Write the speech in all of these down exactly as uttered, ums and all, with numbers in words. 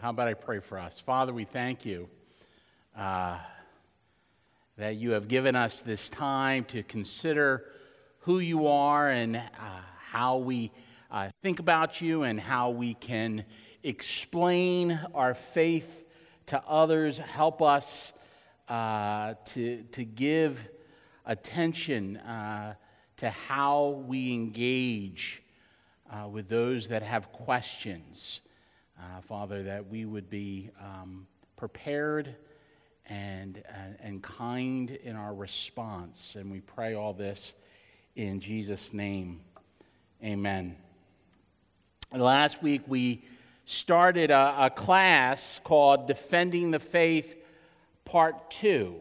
How about I pray for us? Father, we thank you uh, that you have given us this time to consider who you are and uh, how we uh, think about you and how we can explain our faith to others. Help us uh, to, to give attention uh, to how we engage uh, with those that have questions. Uh, Father, that we would be um, prepared and uh, and kind in our response. And we pray all this in Jesus' name. Amen. Last week, we started a, a class called Defending the Faith Part two.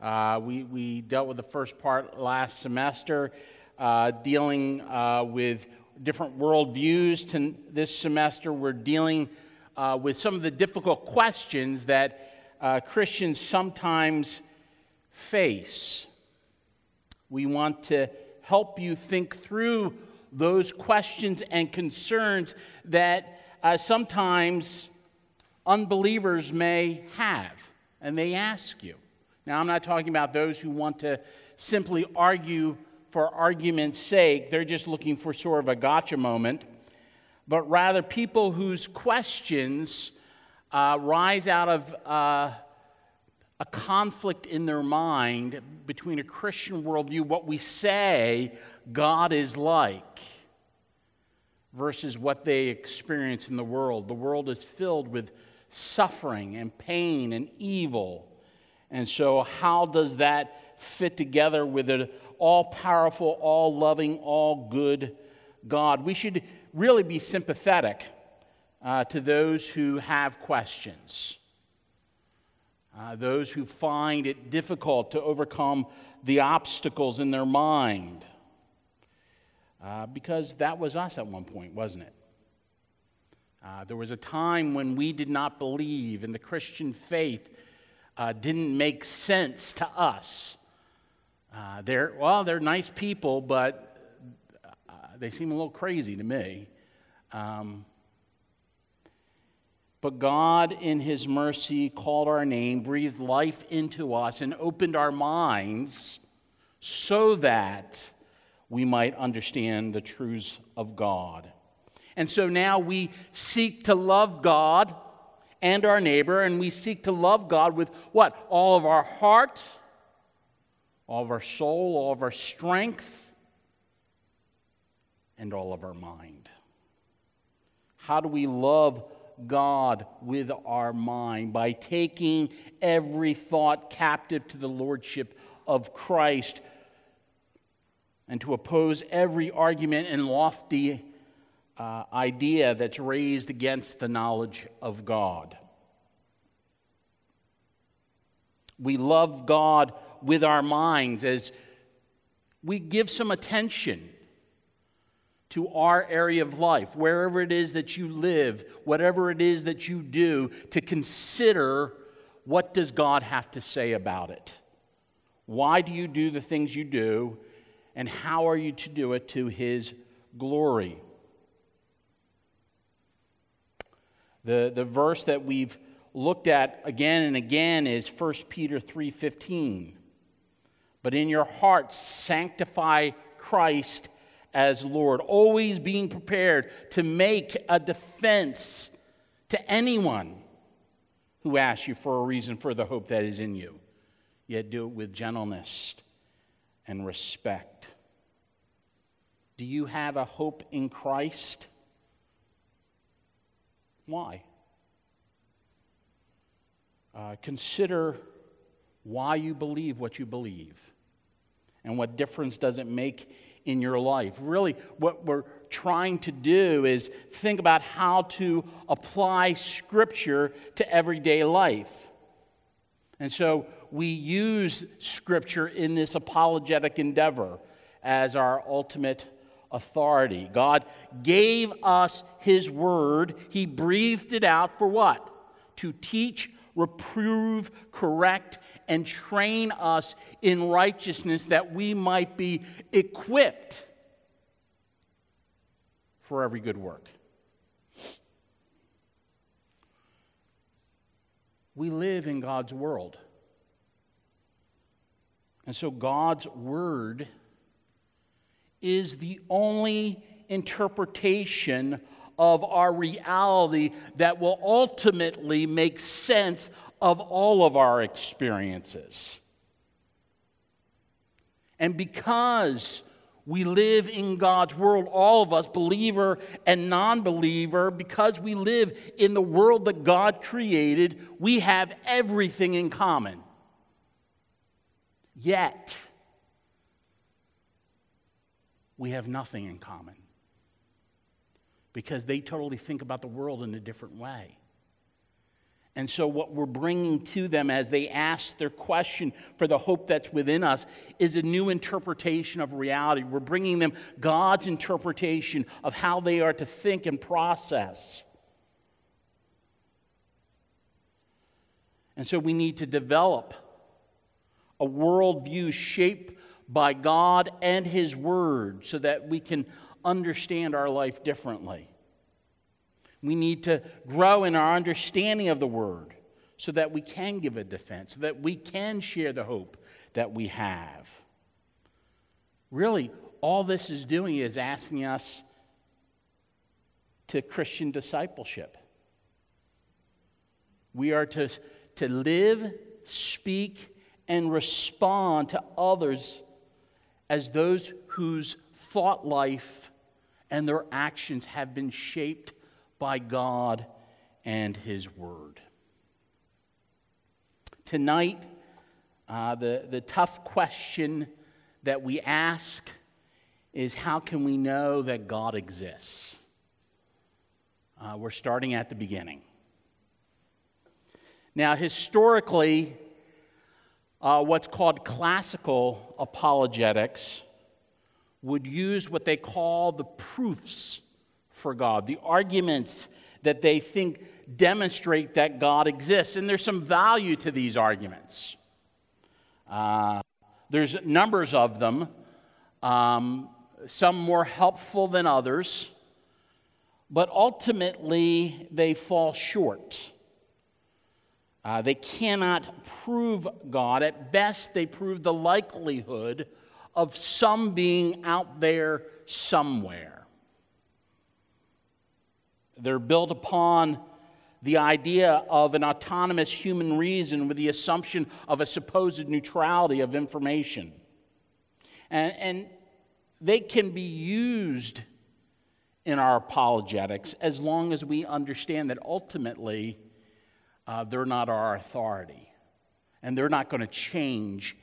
Uh, we, we dealt with the first part last semester, uh, dealing uh, with different worldviews. To this semester, we're dealing uh, with some of the difficult questions that uh, Christians sometimes face. We want to help you think through those questions and concerns that uh, sometimes unbelievers may have, and they ask you. Now, I'm not talking about those who want to simply argue for argument's sake. They're just looking for sort of a gotcha moment, but rather people whose questions uh, rise out of uh, a conflict in their mind between a Christian worldview, what we say God is like, versus what they experience in the world. The world is filled with suffering and pain and evil, and so how does that fit together with an all-powerful, all-loving, all-good God? We should really be sympathetic uh, to those who have questions, uh, those who find it difficult to overcome the obstacles in their mind, uh, because that was us at one point, wasn't it? Uh, there was a time when we did not believe, and the Christian faith uh, didn't make sense to us. Uh, they're, well, they're nice people, but uh, they seem a little crazy to me. Um, but God, in His mercy, called our name, breathed life into us, and opened our minds so that we might understand the truths of God. And so now we seek to love God and our neighbor, and we seek to love God with what? All of our heart, all of our soul, all of our strength, and all of our mind. How do we love God with our mind? By taking every thought captive to the lordship of Christ, and to oppose every argument and lofty uh, idea that's raised against the knowledge of God. We love God with our minds as we give some attention to our area of life, wherever it is that you live, whatever it is that you do, to consider what does God have to say about it. Why do you do the things you do, and how are you to do it to His glory? The, the verse that we've looked at again and again is First Peter three fifteen. But in your hearts sanctify Christ as Lord, always being prepared to make a defense to anyone who asks you for a reason for the hope that is in you, yet do it with gentleness and respect. Do you have a hope in Christ? Why? Uh, consider why you believe what you believe, and what difference does it make in your life. Really, what we're trying to do is think about how to apply Scripture to everyday life. And so we use Scripture in this apologetic endeavor as our ultimate authority. God gave us His Word. He breathed it out for what? To teach, reprove, correct, and train us in righteousness, that we might be equipped for every good work. We live in God's world. And so God's word is the only interpretation of our reality that will ultimately make sense of all of our experiences. And because we live in God's world, all of us, believer and non-believer, because we live in the world that God created, we have everything in common. Yet, we have nothing in common, because they totally think about the world in a different way. And so what we're bringing to them as they ask their question for the hope that's within us is a new interpretation of reality. We're bringing them God's interpretation of how they are to think and process. And so we need to develop a worldview shaped by God and His Word so that we can understand our life differently. We need to grow in our understanding of the Word so that we can give a defense, so that we can share the hope that we have. Really, all this is doing is asking us to Christian discipleship. We are to, to live, speak, and respond to others as those whose thought life and their actions have been shaped by God and His Word. Tonight, uh, the, the tough question that we ask is, how can we know that God exists? Uh, we're starting at the beginning. Now, historically, uh, what's called classical apologetics would use what they call the proofs for God, the arguments that they think demonstrate that God exists. And there's some value to these arguments. Uh, there's numbers of them, um, some more helpful than others, but ultimately they fall short. Uh, they cannot prove God. At best, they prove the likelihood of some being out there somewhere. They're built upon the idea of an autonomous human reason with the assumption of a supposed neutrality of information. And, and they can be used in our apologetics as long as we understand that ultimately uh, they're not our authority. And they're not going to change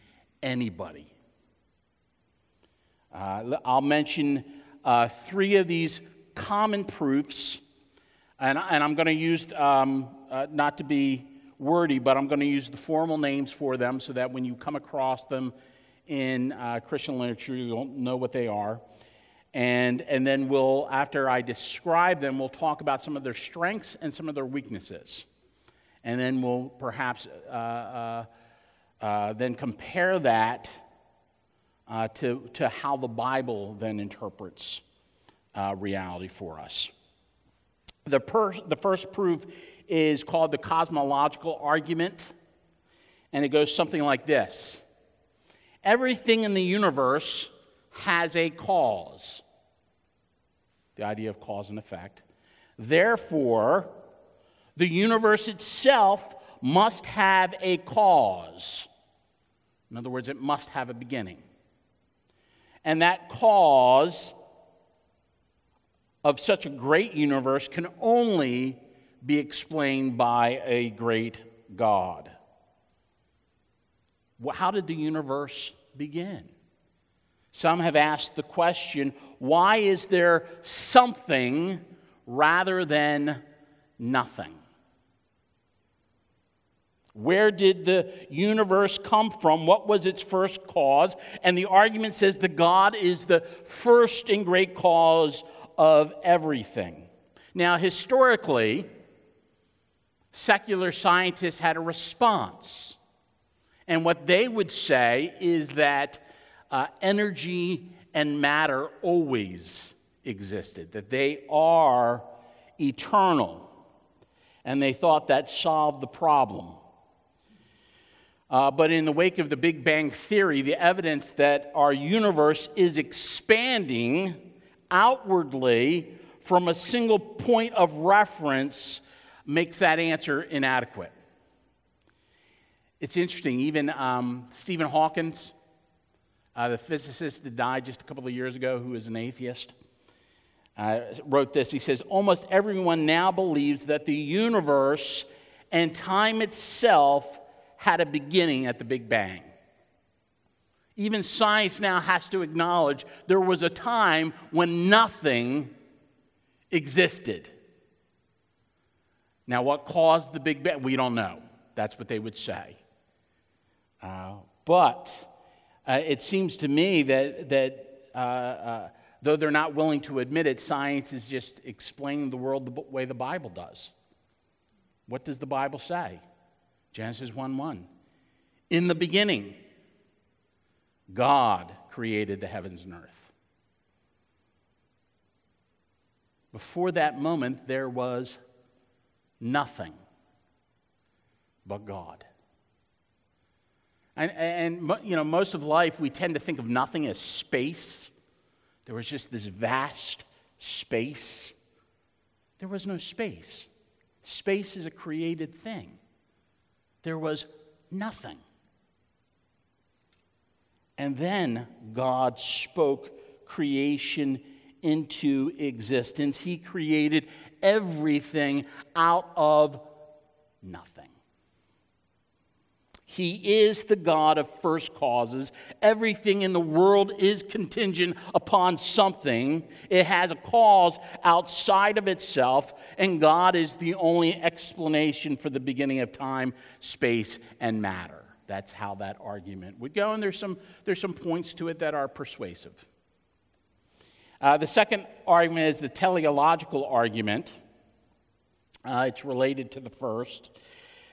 anybody. Uh, I'll mention uh, three of these common proofs. And, and I'm going to use, um, uh, not to be wordy, but I'm going to use the formal names for them so that when you come across them in uh, Christian literature, you'll know what they are. And and then we'll, after I describe them, we'll talk about some of their strengths and some of their weaknesses. And then we'll perhaps uh, uh, uh, then compare that uh, to, to how the Bible then interprets uh, reality for us. The, per, the first proof is called the cosmological argument, and it goes something like this. Everything in the universe has a cause, the idea of cause and effect. Therefore, the universe itself must have a cause. In other words, it must have a beginning. And that cause of such a great universe can only be explained by a great God. How did the universe begin? Some have asked the question, why is there something rather than nothing? Where did the universe come from? What was its first cause? And the argument says that God is the first and great cause of everything. Now, historically, secular scientists had a response. And what they would say is that uh, energy and matter always existed, that they are eternal. And they thought that solved the problem. Uh, but in the wake of the Big Bang theory, the evidence that our universe is expanding outwardly from a single point of reference makes that answer inadequate. It's interesting, even um, Stephen Hawking, uh, the physicist that died just a couple of years ago, who is an atheist, uh, wrote this. He says, almost everyone now believes that the universe and time itself had a beginning at the Big Bang. Even science now has to acknowledge there was a time when nothing existed. Now, what caused the Big Bang? We don't know. That's what they would say. Uh, but uh, it seems to me that, that uh, uh, though they're not willing to admit it, science is just explaining the world the way the Bible does. What does the Bible say? Genesis one one. In the beginning, God created the heavens and earth. Before that moment, there was nothing but God. And, and you know, most of life, we tend to think of nothing as space. There was just this vast space. There was no space. Space is a created thing. There was nothing. And then God spoke creation into existence. He created everything out of nothing. He is the God of first causes. Everything in the world is contingent upon something. It has a cause outside of itself, and God is the only explanation for the beginning of time, space, and matter. That's how that argument would go, and there's some there's some points to it that are persuasive. Uh, the second argument is the teleological argument. Uh, it's related to the first.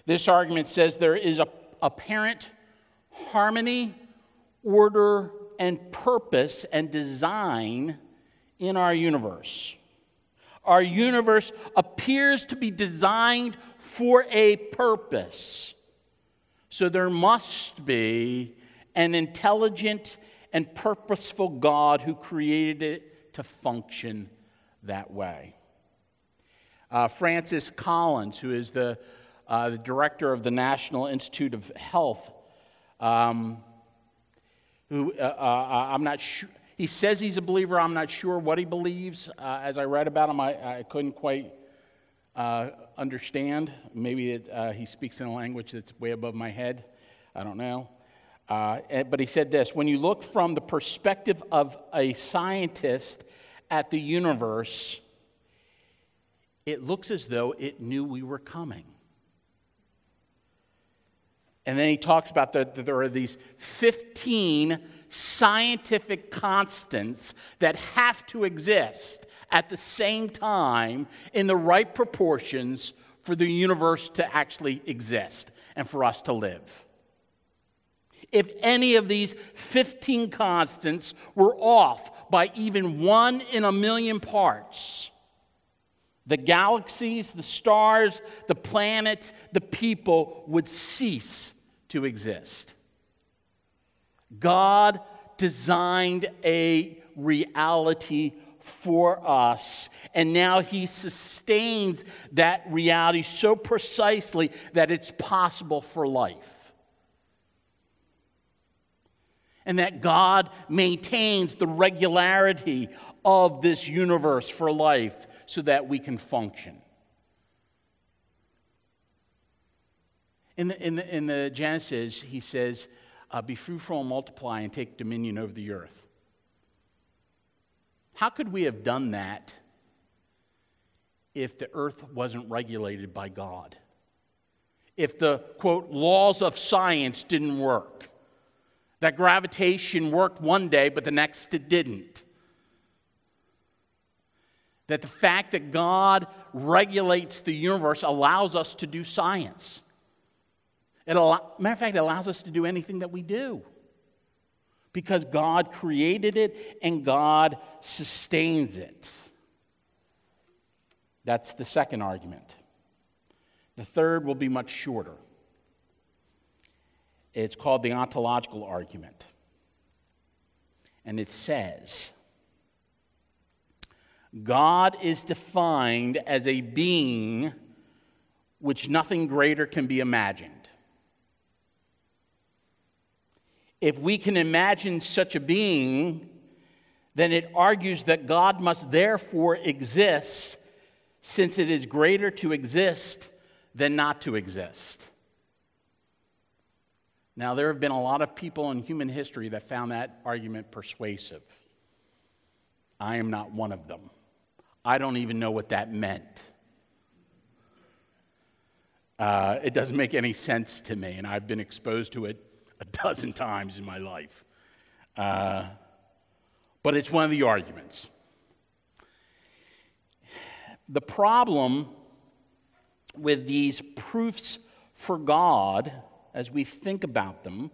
This argument says there is a apparent harmony, order, and purpose and design in our universe. Our universe appears to be designed for a purpose. So there must be an intelligent and purposeful God who created it to function that way. Uh, Francis Collins, who is the Uh, the director of the National Institute of Health, um, who uh, uh, I'm not sure, he says he's a believer. I'm not sure what he believes. Uh, as I read about him, I, I couldn't quite uh, understand. Maybe it, uh, he speaks in a language that's way above my head. I don't know. Uh, but he said this, when you look from the perspective of a scientist at the universe, it looks as though it knew we were coming. And then he talks about that the, there are these fifteen scientific constants that have to exist at the same time in the right proportions for the universe to actually exist and for us to live. If any of these fifteen constants were off by even one in a million parts, the galaxies, the stars, the planets, the people would cease to exist. God designed a reality for us, and now He sustains that reality so precisely that it's possible for life. And that God maintains the regularity of this universe for life so that we can function. In the, in the, in the Genesis, He says, uh, be fruitful and multiply and take dominion over the earth. How could we have done that if the earth wasn't regulated by God? If the, quote, laws of science didn't work? That gravitation worked one day, but the next it didn't? That the fact that God regulates the universe allows us to do science. It al- matter of fact, it allows us to do anything that we do. Because God created it and God sustains it. That's the second argument. The third will be much shorter. It's called the ontological argument. And it says, God is defined as a being which nothing greater can be imagined. If we can imagine such a being, then it argues that God must therefore exist, since it is greater to exist than not to exist. Now, there have been a lot of people in human history that found that argument persuasive. I am not one of them. I don't even know what that meant. Uh, it doesn't make any sense to me, and I've been exposed to it a dozen times in my life. Uh, but it's one of the arguments. The problem with these proofs for God, as we think about them,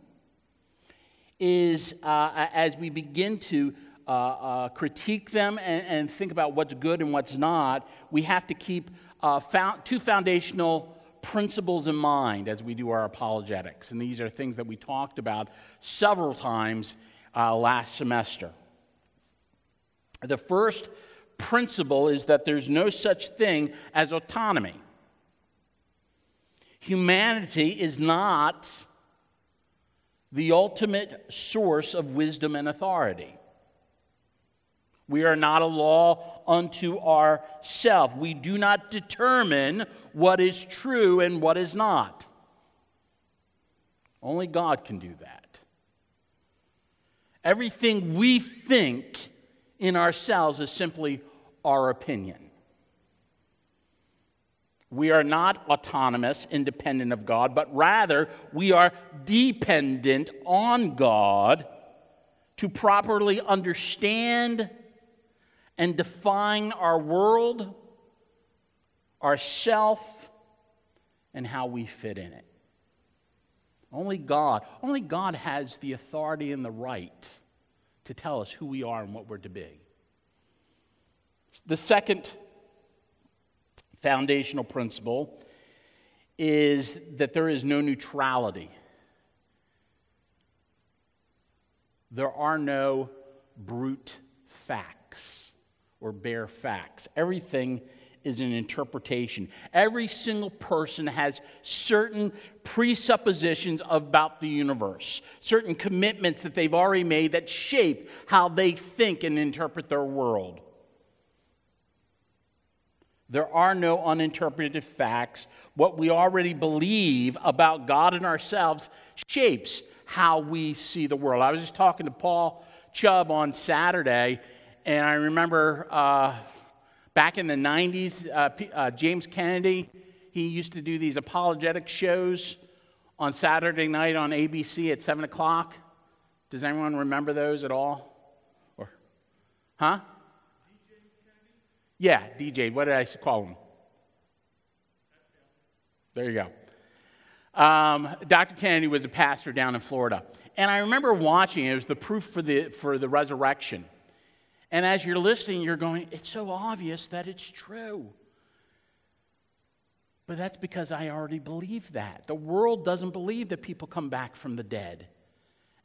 is uh, as we begin to uh, uh, critique them and, and think about what's good and what's not, we have to keep uh, found, two foundational principles in mind as we do our apologetics. And these are things that we talked about several times uh, last semester. The first principle is that there's no such thing as autonomy. Humanity is not the ultimate source of wisdom and authority. We are not a law unto ourselves. We do not determine what is true and what is not. Only God can do that. Everything we think in ourselves is simply our opinion. We are not autonomous, independent of God, but rather we are dependent on God to properly understand and define our world, ourself, and how we fit in it. Only God, only God has the authority and the right to tell us who we are and what we're to be. The second foundational principle is that there is no neutrality. There are no brute facts or bare facts. Everything is an interpretation. Every single person has certain presuppositions about the universe, certain commitments that they've already made that shape how they think and interpret their world. There are no uninterpreted facts. What we already believe about God and ourselves shapes how we see the world. I was just talking to Paul Chubb on Saturday, and I remember uh, back in the nineties, uh, P- uh, James Kennedy, he used to do these apologetic shows on Saturday night on A B C at seven o'clock. Does anyone remember those at all? Or, huh? Yeah, D J, what did I call him? There you go. Um, Doctor Kennedy was a pastor down in Florida. And I remember watching it. It was the proof for the for the resurrection. And as you're listening, you're going, it's so obvious that it's true. But that's because I already believe that. The world doesn't believe that people come back from the dead.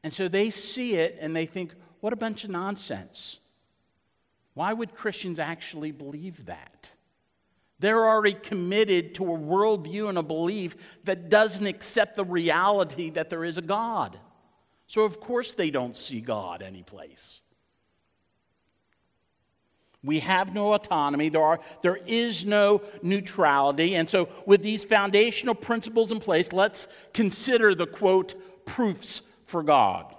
And so they see it and they think, what a bunch of nonsense. Why would Christians actually believe that? They're already committed to a worldview and a belief that doesn't accept the reality that there is a God. So of course they don't see God anyplace. We have no autonomy. There are, there is no neutrality. And so with these foundational principles in place, let's consider the, quote, proofs for God.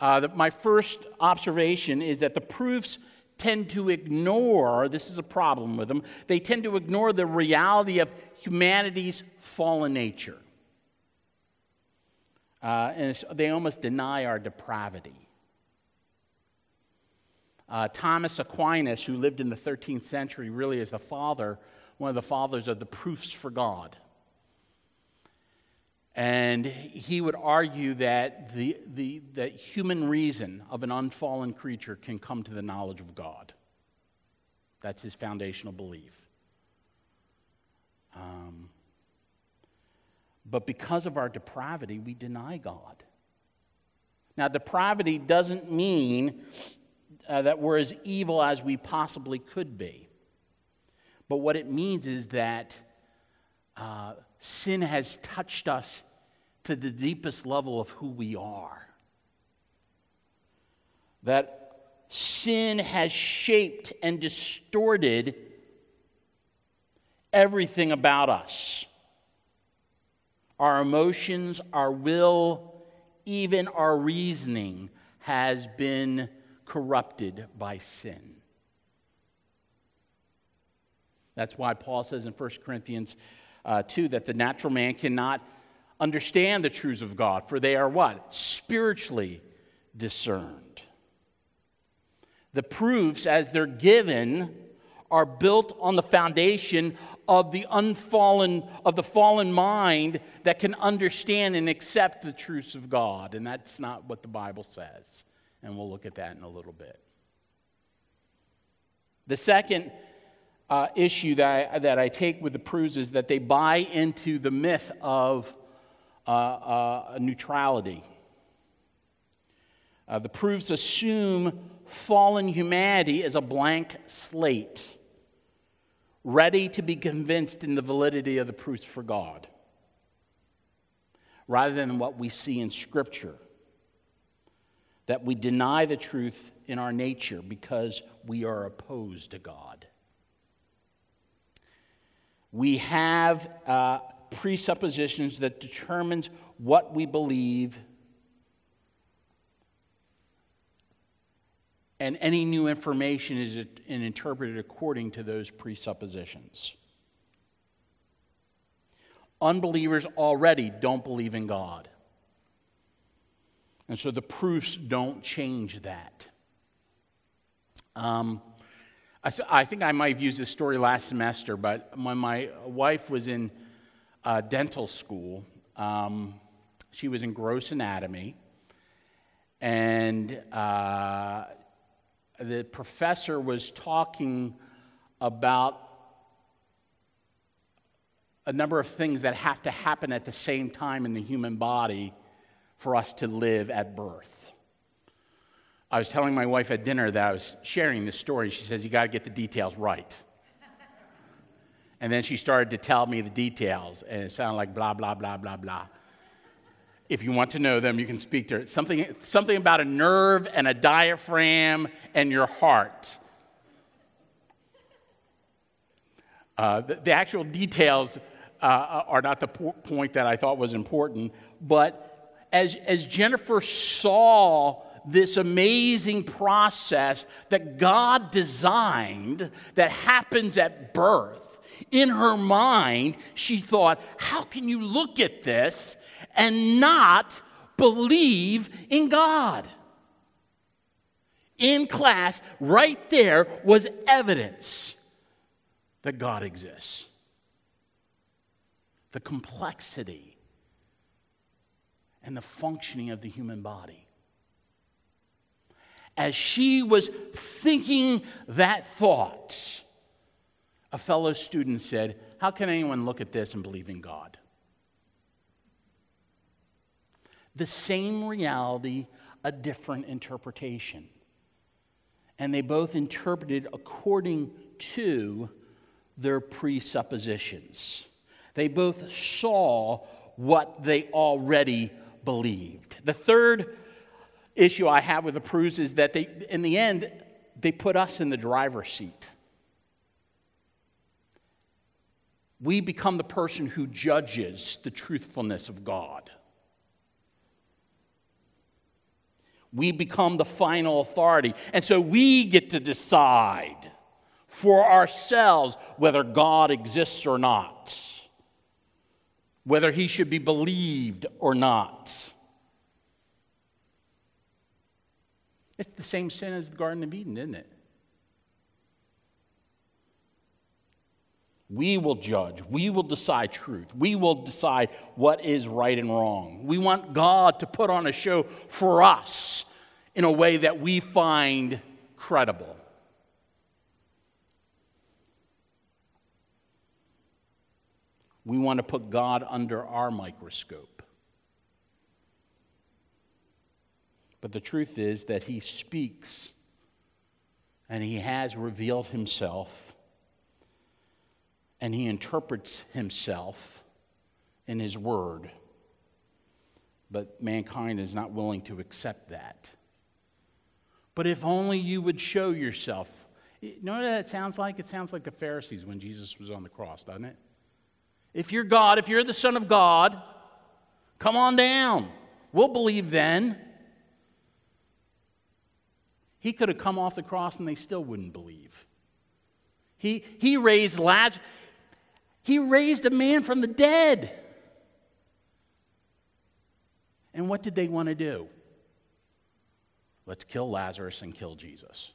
Uh, the, my first observation is that the proofs tend to ignore, this is a problem with them, they tend to ignore the reality of humanity's fallen nature. Uh, and it's, they almost deny our depravity. Uh, Thomas Aquinas, who lived in the thirteenth century, really is the father, one of the fathers of the proofs for God. And he would argue that the, the that human reason of an unfallen creature can come to the knowledge of God. That's his foundational belief. Um, But because of our depravity, we deny God. Now, depravity doesn't mean uh, that we're as evil as we possibly could be. But what it means is that uh, sin has touched us to the deepest level of who we are. That sin has shaped and distorted everything about us. Our emotions, our will, even our reasoning has been corrupted by sin. That's why Paul says in First Corinthians uh, two that the natural man cannot understand the truths of God, for they are what? Spiritually discerned. The proofs, as they're given, are built on the foundation of the unfallen, of the fallen mind that can understand and accept the truths of God. And that's not what the Bible says. And we'll look at that in a little bit. The second uh, issue that I, that I take with the proofs is that they buy into the myth of uh, uh, neutrality. Uh, the proofs assume fallen humanity is a blank slate, ready to be convinced in the validity of the proofs for God, rather than what we see in Scripture, that we deny the truth in our nature because we are opposed to God. We have uh, presuppositions that determines what we believe, and any new information is interpreted according to those presuppositions. Unbelievers already don't believe in God. And so the proofs don't change that. Um, I, I think I might have used this story last semester, but when my wife was in uh, dental school, um, she was in gross anatomy, and Uh, the professor was talking about a number of things that have to happen at the same time in the human body for us to live at birth. I was telling my wife at dinner that I was sharing this story. She says, "You got to get the details right." And then she started to tell me the details, and it sounded like blah, blah, blah, blah, blah. If you want to know them, you can speak to it. Something, something about a nerve and a diaphragm and your heart. Uh, the, the actual details uh, are not the po- point that I thought was important. But as, as Jennifer saw this amazing process that God designed that happens at birth, in her mind, she thought, how can you look at this and not believe in God? In class, right there was evidence that God exists. The complexity and the functioning of the human body. As she was thinking that thought, a fellow student said, "How can anyone look at this and believe in God?" The same reality, a different interpretation. And they both interpreted according to their presuppositions. They both saw what they already believed. The third issue I have with the proofs is that they, in the end, they put us in the driver's seat. We become the person who judges the truthfulness of God. We become the final authority. And so we get to decide for ourselves whether God exists or not, whether he should be believed or not. It's the same sin as the Garden of Eden, isn't it? We will judge. We will decide truth. We will decide what is right and wrong. We want God to put on a show for us in a way that we find credible. We want to put God under our microscope. But the truth is that he speaks and he has revealed himself and he interprets himself in his word. But mankind is not willing to accept that. But if only you would show yourself. You know what that sounds like? It sounds like the Pharisees when Jesus was on the cross, doesn't it? If you're God, if you're the Son of God, come on down. We'll believe then. He could have come off the cross and they still wouldn't believe. He, he raised Lazarus. He raised a man from the dead. And what did they want to do? Let's kill Lazarus and kill Jesus.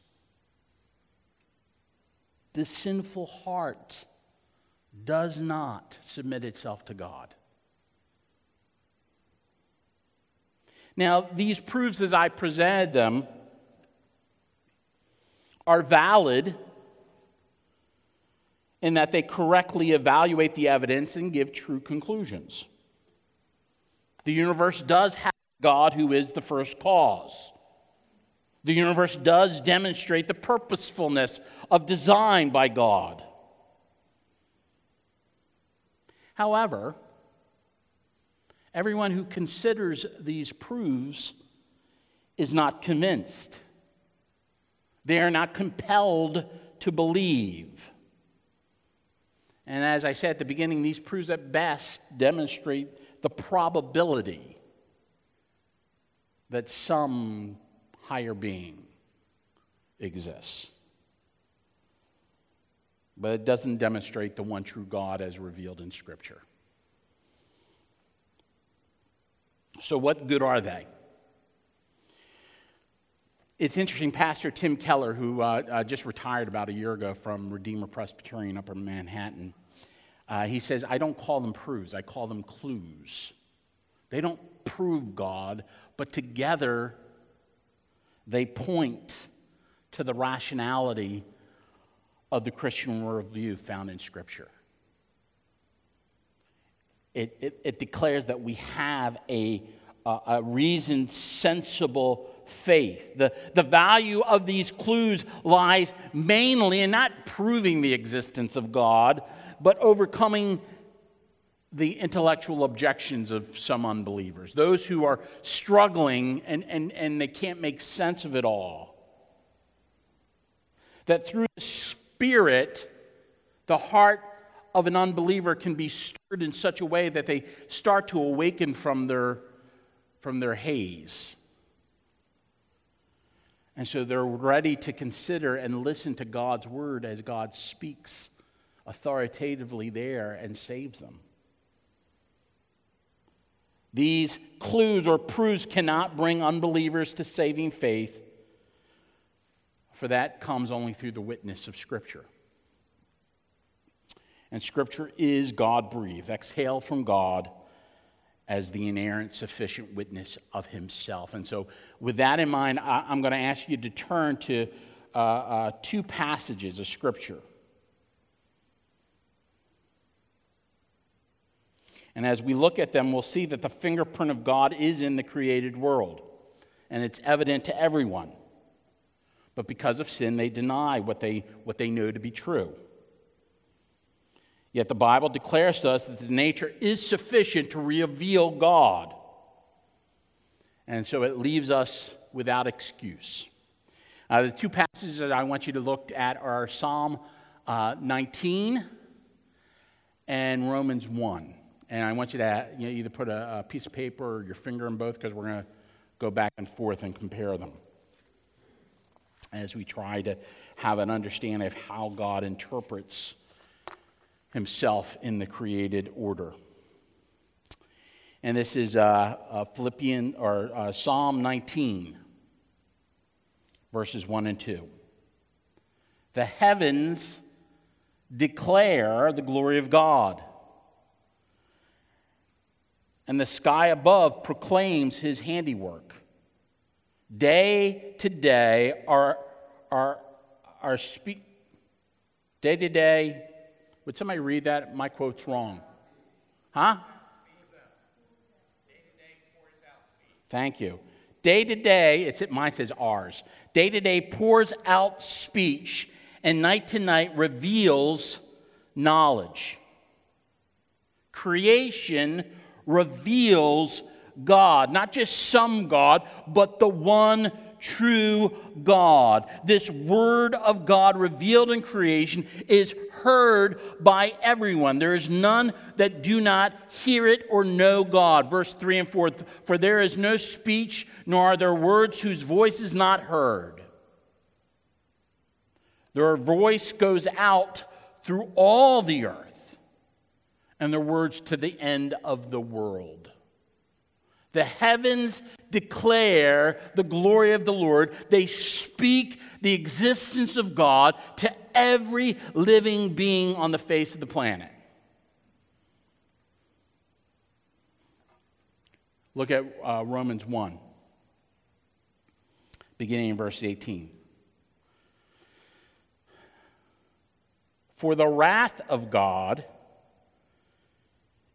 The sinful heart does not submit itself to God. Now, these proofs as I presented them are valid in that they correctly evaluate the evidence and give true conclusions. The universe does have God who is the first cause. The universe does demonstrate the purposefulness of design by God. However, everyone who considers these proofs is not convinced. They are not compelled to believe. And as I said at the beginning, these proofs at best demonstrate the probability that some higher being exists. But it doesn't demonstrate the one true God as revealed in Scripture. So what good are they? It's interesting, Pastor Tim Keller, who uh, uh, just retired about a year ago from Redeemer Presbyterian up in Manhattan, uh, he says, I don't call them proofs, I call them clues. They don't prove God, but together they point to the rationality of the Christian worldview found in Scripture. It, it, it declares that we have a, a, a reasoned, sensible faith. The, the value of these clues lies mainly in not proving the existence of God, but overcoming the intellectual objections of some unbelievers, those who are struggling and, and, and they can't make sense of it all. That through the Spirit, the heart of an unbeliever can be stirred in such a way that they start to awaken from their, from their haze. And so they're ready to consider and listen to God's word as God speaks authoritatively there and saves them. These clues or proofs cannot bring unbelievers to saving faith, for that comes only through the witness of Scripture. And Scripture is God-breathed, exhaled from God as the inerrant, sufficient witness of himself. And so with that in mind, I'm going to ask you to turn to uh, uh, two passages of Scripture. And as we look at them, we'll see that the fingerprint of God is in the created world, and it's evident to everyone. But because of sin, they deny what they what they know to be true. Yet the Bible declares to us that the nature is sufficient to reveal God. And so it leaves us without excuse. Uh, the two passages that I want you to look at are Psalm uh, nineteen and Romans one. And I want you to you know, either put a, a piece of paper or your finger in both, because we're going to go back and forth and compare them as we try to have an understanding of how God interprets himself in the created order. And this is uh, uh, Philippians or uh, Psalm nineteen, verses one and two. The heavens declare the glory of God, and the sky above proclaims his handiwork. Day to day our our our speak day to day. Would somebody read that? My quote's wrong. Huh? Thank you. Day to day, it's mine says ours. Day to day pours out speech, and night to night reveals knowledge. Creation reveals God, not just some God, but the one true God. This word of God revealed in creation is heard by everyone. There is none that do not hear it or know God. Verse three and four, for there is no speech, nor are there words whose voice is not heard. Their voice goes out through all the earth, and their words to the end of the world. The heavens declare the glory of the Lord. They speak the existence of God to every living being on the face of the planet. Look at uh, Romans one, beginning in verse eighteen. For the wrath of God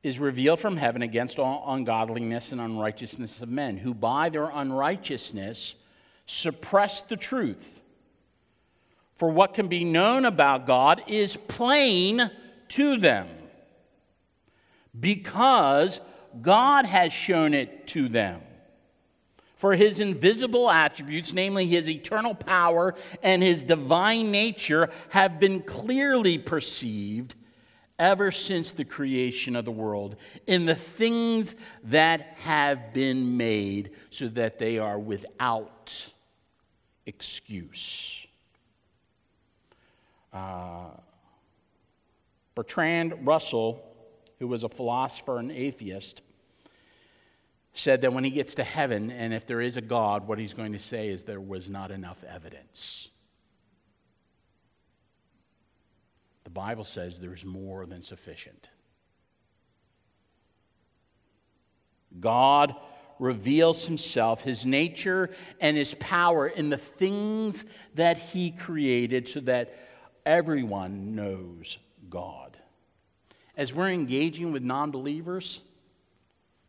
is revealed from heaven against all ungodliness and unrighteousness of men, who by their unrighteousness suppress the truth. For what can be known about God is plain to them, because God has shown it to them. For his invisible attributes, namely his eternal power and his divine nature, have been clearly perceived ever since the creation of the world, in the things that have been made, so that they are without excuse. Uh, Bertrand Russell, who was a philosopher and atheist, said that when he gets to heaven, and if there is a God, what he's going to say is there was not enough evidence. The Bible says there's more than sufficient. God reveals himself, his nature, and his power in the things that he created, so that everyone knows God. As we're engaging with non-believers,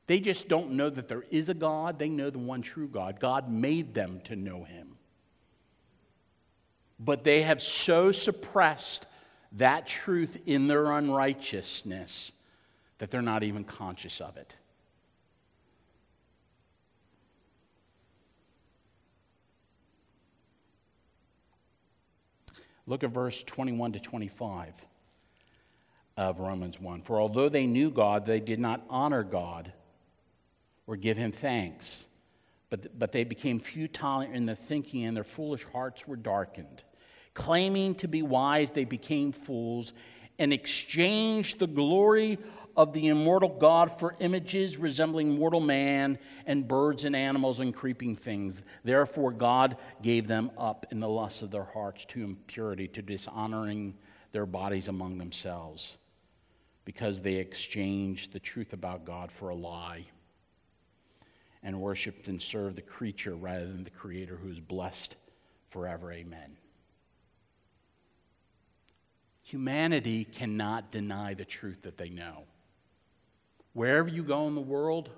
they just don't know that there is a God. They know the one true God. God made them to know him. But they have so suppressed that truth in their unrighteousness that they're not even conscious of it. Look at verse twenty-one to twenty-five of Romans one. For although they knew God, they did not honor God or give him thanks, but, but they became futile in their thinking, and their foolish hearts were darkened. Claiming to be wise, they became fools and exchanged the glory of the immortal God for images resembling mortal man and birds and animals and creeping things. Therefore, God gave them up in the lust of their hearts to impurity, to dishonoring their bodies among themselves, because they exchanged the truth about God for a lie and worshiped and served the creature rather than the Creator, who is blessed forever. Amen. Humanity cannot deny the truth that they know. Wherever you go in the world,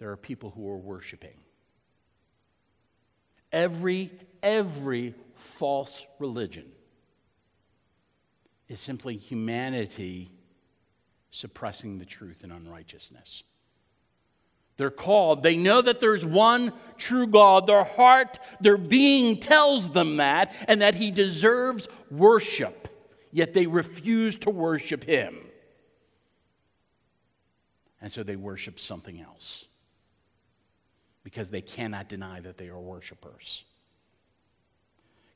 there are people who are worshiping. Every, every false religion is simply humanity suppressing the truth in unrighteousness. They're called. They know that there's one true God. Their heart, their being tells them that, and that he deserves worship, yet they refuse to worship him. And so they worship something else, because they cannot deny that they are worshipers.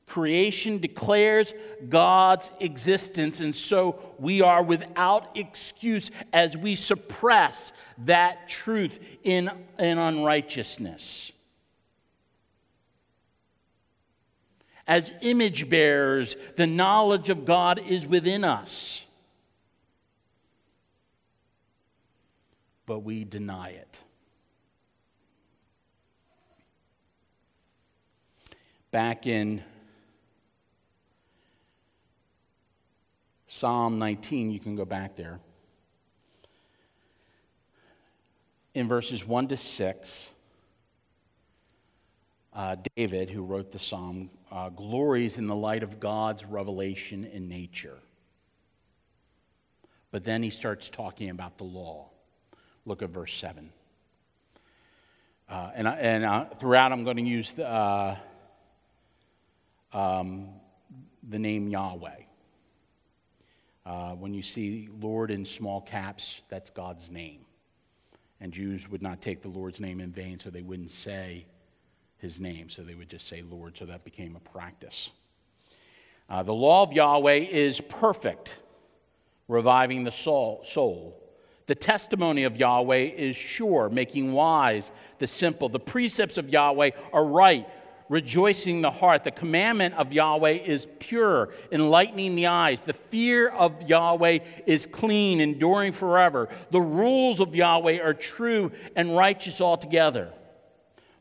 Creation declares God's existence, and so we are without excuse as we suppress that truth in, in unrighteousness. As image bearers, the knowledge of God is within us, but we deny it. Back in Psalm nineteen, you can go back there. in verses one to six, uh, David, who wrote the psalm, uh, glories in the light of God's revelation in nature. But then he starts talking about the law. Look at verse seven. Uh, and I, and I, throughout I'm going to use the, uh, um, the name Yahweh. Uh, when you see Lord in small caps, that's God's name. And Jews would not take the Lord's name in vain, so they wouldn't say his name. So they would just say Lord, so that became a practice. Uh, the law of Yahweh is perfect, reviving the soul, soul. The testimony of Yahweh is sure, making wise the simple. The precepts of Yahweh are right, rejoicing the heart. The commandment of Yahweh is pure, enlightening the eyes. The fear of Yahweh is clean, enduring forever. The rules of Yahweh are true and righteous altogether.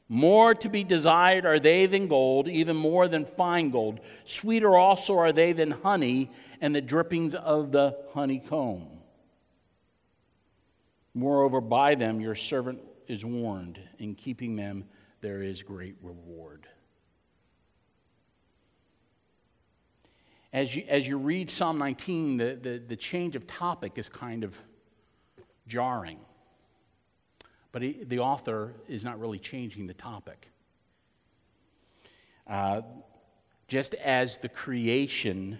More to be desired are they than gold, even more than fine gold. Sweeter also are they than honey, and the drippings of the honeycomb. Moreover, by them your servant is warned. In keeping them there is great reward. As you, as you read Psalm nineteen, the, the, the change of topic is kind of jarring. But he, the author is not really changing the topic. Uh, just as the creation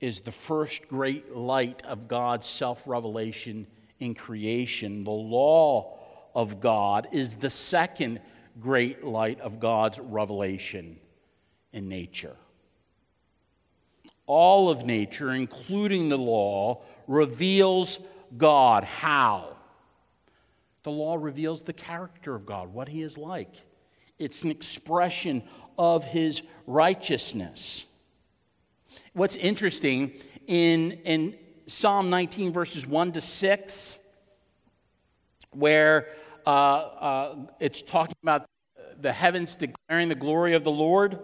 is the first great light of God's self-revelation in creation, the law of God is the second great light of God's revelation in nature. All of nature, including the law, reveals God. How? The law reveals the character of God, what he is like. It's an expression of his righteousness. What's interesting in in Psalm nineteen, verses one to six, where uh, uh, it's talking about the heavens declaring the glory of the Lord,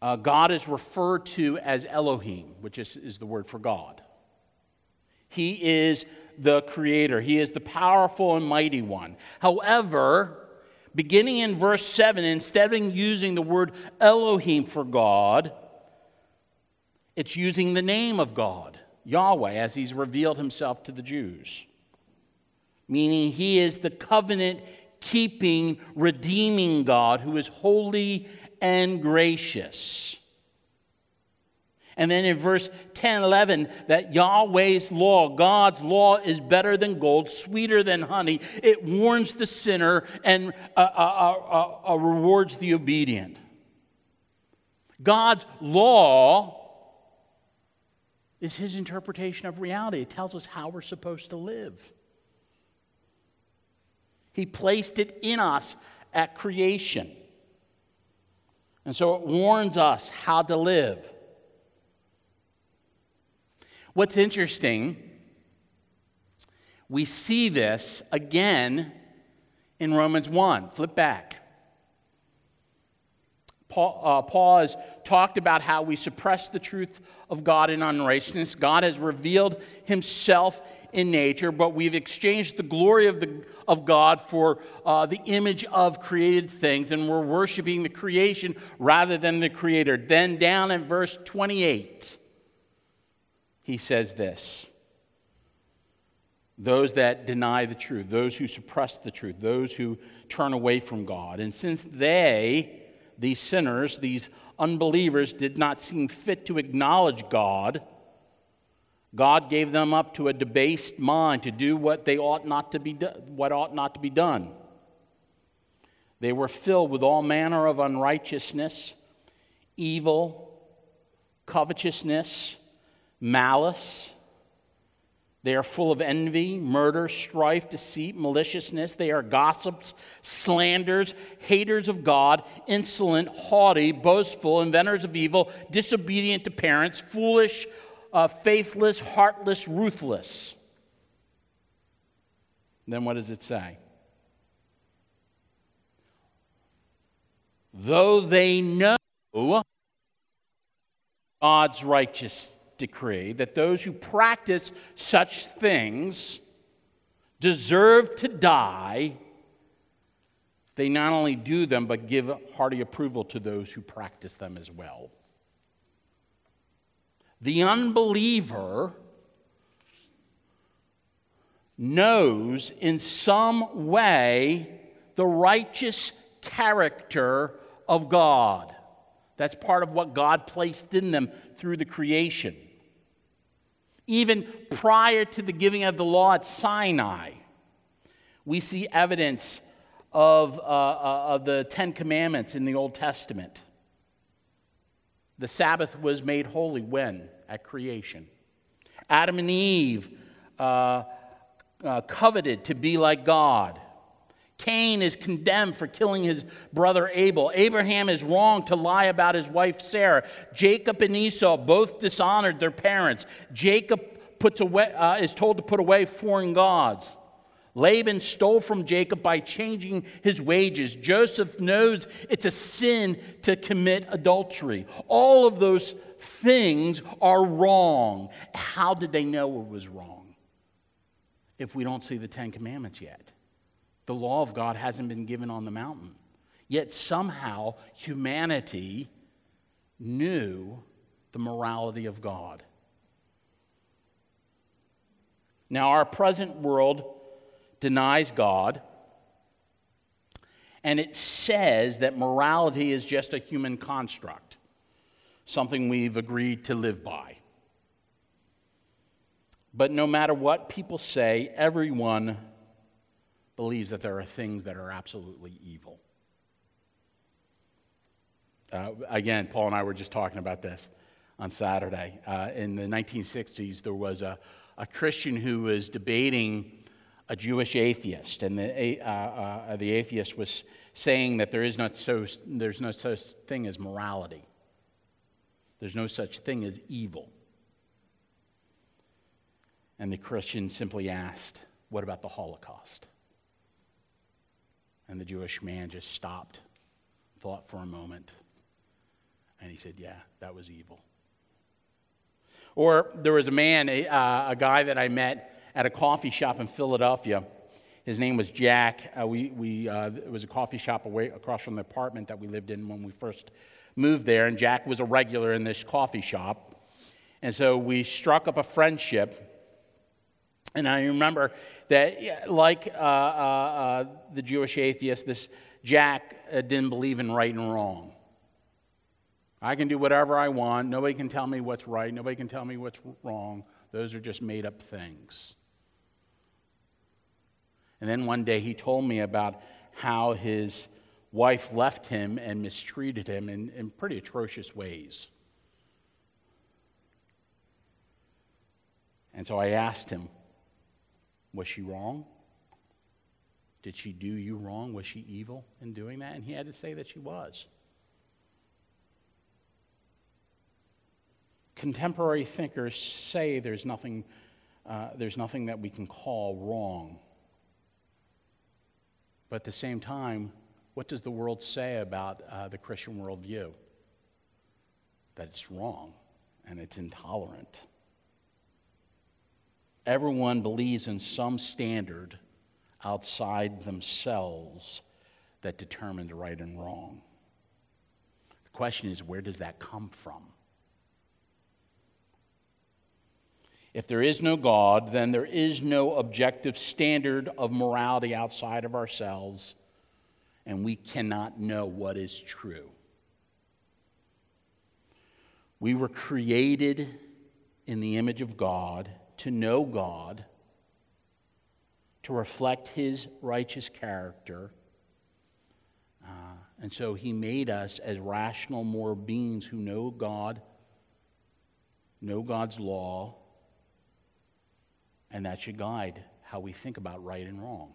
uh, God is referred to as Elohim, which is, is the word for God. He is the creator. He is the powerful and mighty one. However, beginning in verse seven, instead of using the word Elohim for God, it's using the name of God, Yahweh, as he's revealed himself to the Jews. Meaning he is the covenant-keeping, redeeming God who is holy and gracious. And then in verse ten, eleven, that Yahweh's law, God's law, is better than gold, sweeter than honey. It warns the sinner and uh, uh, uh, uh, rewards the obedient. God's law is his interpretation of reality. It tells us how we're supposed to live. He placed it in us at creation. And so it warns us how to live. What's interesting, we see this again in Romans one. Flip back. Paul, uh, Paul has talked about how we suppress the truth of God in unrighteousness. God has revealed himself in nature, but we've exchanged the glory of, the, of God for uh, the image of created things, and we're worshiping the creation rather than the creator. Then down in verse twenty-eight, he says this. Those that deny the truth, those who suppress the truth, those who turn away from God. And since they... These sinners, these unbelievers, did not seem fit to acknowledge God. God gave them up to a debased mind to do what they ought not to be do- what ought not to be done. They were filled with all manner of unrighteousness, evil, covetousness, malice. They are full of envy, murder, strife, deceit, maliciousness. They are gossips, slanders, haters of God, insolent, haughty, boastful, inventors of evil, disobedient to parents, foolish, uh, faithless, heartless, ruthless. Then what does it say? Though they know God's righteousness, decree that those who practice such things deserve to die, they not only do them, but give hearty approval to those who practice them as well. The unbeliever knows in some way the righteous character of God. That's part of what God placed in them through the creation. Even prior to the giving of the law at Sinai, we see evidence of, uh, of the Ten Commandments in the Old Testament. The Sabbath was made holy when? At creation. Adam and Eve uh, uh, coveted to be like God. Cain is condemned for killing his brother Abel. Abraham is wrong to lie about his wife Sarah. Jacob and Esau both dishonored their parents. Jacob puts away, uh, is told to put away foreign gods. Laban stole from Jacob by changing his wages. Joseph knows it's a sin to commit adultery. All of those things are wrong. How did they know it was wrong? If we don't see the Ten Commandments yet. The law of God hasn't been given on the mountain. Yet somehow humanity knew the morality of God. Now our present world denies God, and it says that morality is just a human construct, something we've agreed to live by. But no matter what people say, everyone believes that there are things that are absolutely evil. Uh, again, Paul and I were just talking about this on Saturday. Uh, in the nineteen sixties, there was a, a Christian who was debating a Jewish atheist, and the, uh, uh, the atheist was saying that there is not so there's no such thing as morality. There's no such thing as evil. And the Christian simply asked, "What about the Holocaust?" And the Jewish man just stopped, thought for a moment, and he said, yeah, that was evil. Or there was a man, a, uh, a guy that I met at a coffee shop in Philadelphia. His name was Jack. Uh, we we uh, it was a coffee shop away across from the apartment that we lived in when we first moved there, and Jack was a regular in this coffee shop. And so we struck up a friendship. And I remember that, like uh, uh, uh, the Jewish atheist, this Jack uh, didn't believe in right and wrong. I can do whatever I want. Nobody can tell me what's right. Nobody can tell me what's wrong. Those are just made-up things. And then one day he told me about how his wife left him and mistreated him in, in pretty atrocious ways. And so I asked him, was she wrong? Did she do you wrong? Was she evil in doing that? And he had to say that she was. Contemporary thinkers say there's nothing, uh, there's nothing that we can call wrong. But at the same time, what does the world say about uh, the Christian worldview? That it's wrong and it's intolerant. Everyone believes in some standard outside themselves that determines right and wrong. The question is, where does that come from? If there is no God, then there is no objective standard of morality outside of ourselves, and we cannot know what is true. We were created in the image of God, to know God, to reflect His righteous character. Uh, and so He made us as rational, moral beings who know God, know God's law, and that should guide how we think about right and wrong.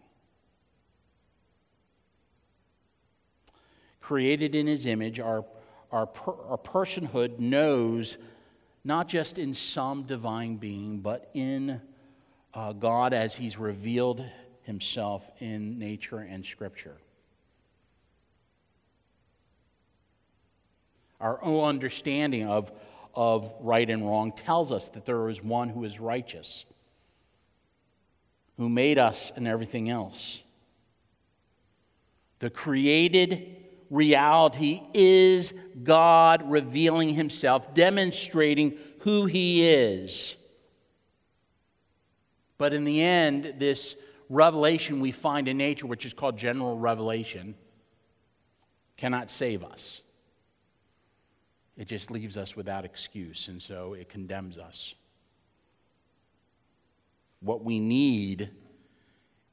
Created in His image, our, our, per, our personhood knows not just in some divine being, but in uh, God as He's revealed Himself in nature and Scripture. Our own understanding of, of right and wrong tells us that there is one who is righteous, who made us and everything else. The created reality is God revealing himself, demonstrating who he is. But in the end, this revelation we find in nature, which is called general revelation, cannot save us. It just leaves us without excuse, and so it condemns us. What we need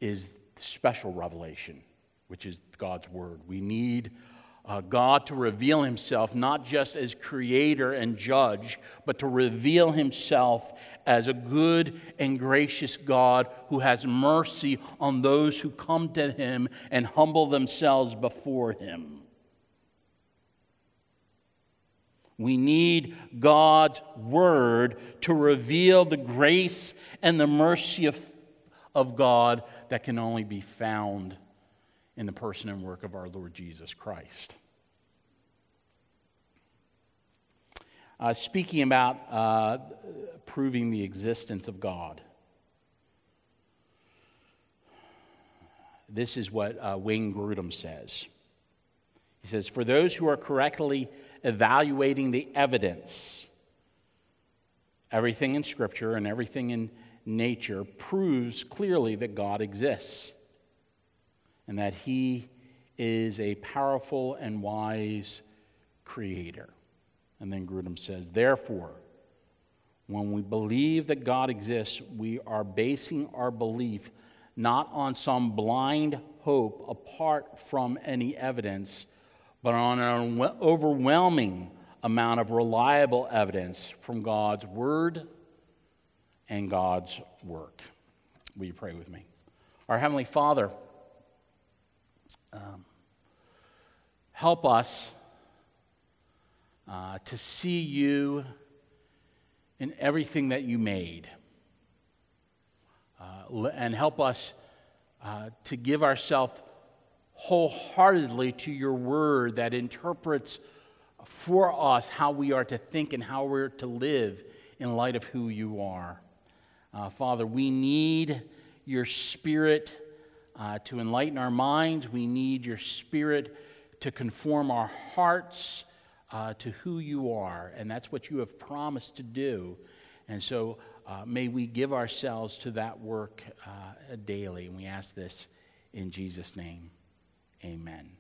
is special revelation, which is God's Word. We need uh, God to reveal himself, not just as creator and judge, but to reveal himself as a good and gracious God who has mercy on those who come to him and humble themselves before him. We need God's Word to reveal the grace and the mercy of, of God that can only be found in the person and work of our Lord Jesus Christ. Uh, speaking about uh, proving the existence of God, this is what uh, Wayne Grudem says. He says, for those who are correctly evaluating the evidence, everything in Scripture and everything in nature proves clearly that God exists and that he is a powerful and wise creator. And then Grudem says, therefore, when we believe that God exists, we are basing our belief not on some blind hope apart from any evidence, but on an overwhelming amount of reliable evidence from God's Word and God's work. Will you pray with me? Our Heavenly Father, um, help us uh, to see you in everything that you made. Uh, and help us uh, to give ourselves wholeheartedly to your word that interprets for us how we are to think and how we're to live in light of who you are. Uh, Father, we need your Spirit uh, to enlighten our minds. We need your Spirit to conform our hearts uh, to who you are, and that's what you have promised to do. And so uh, may we give ourselves to that work uh, daily, and we ask this in Jesus' name. Amen.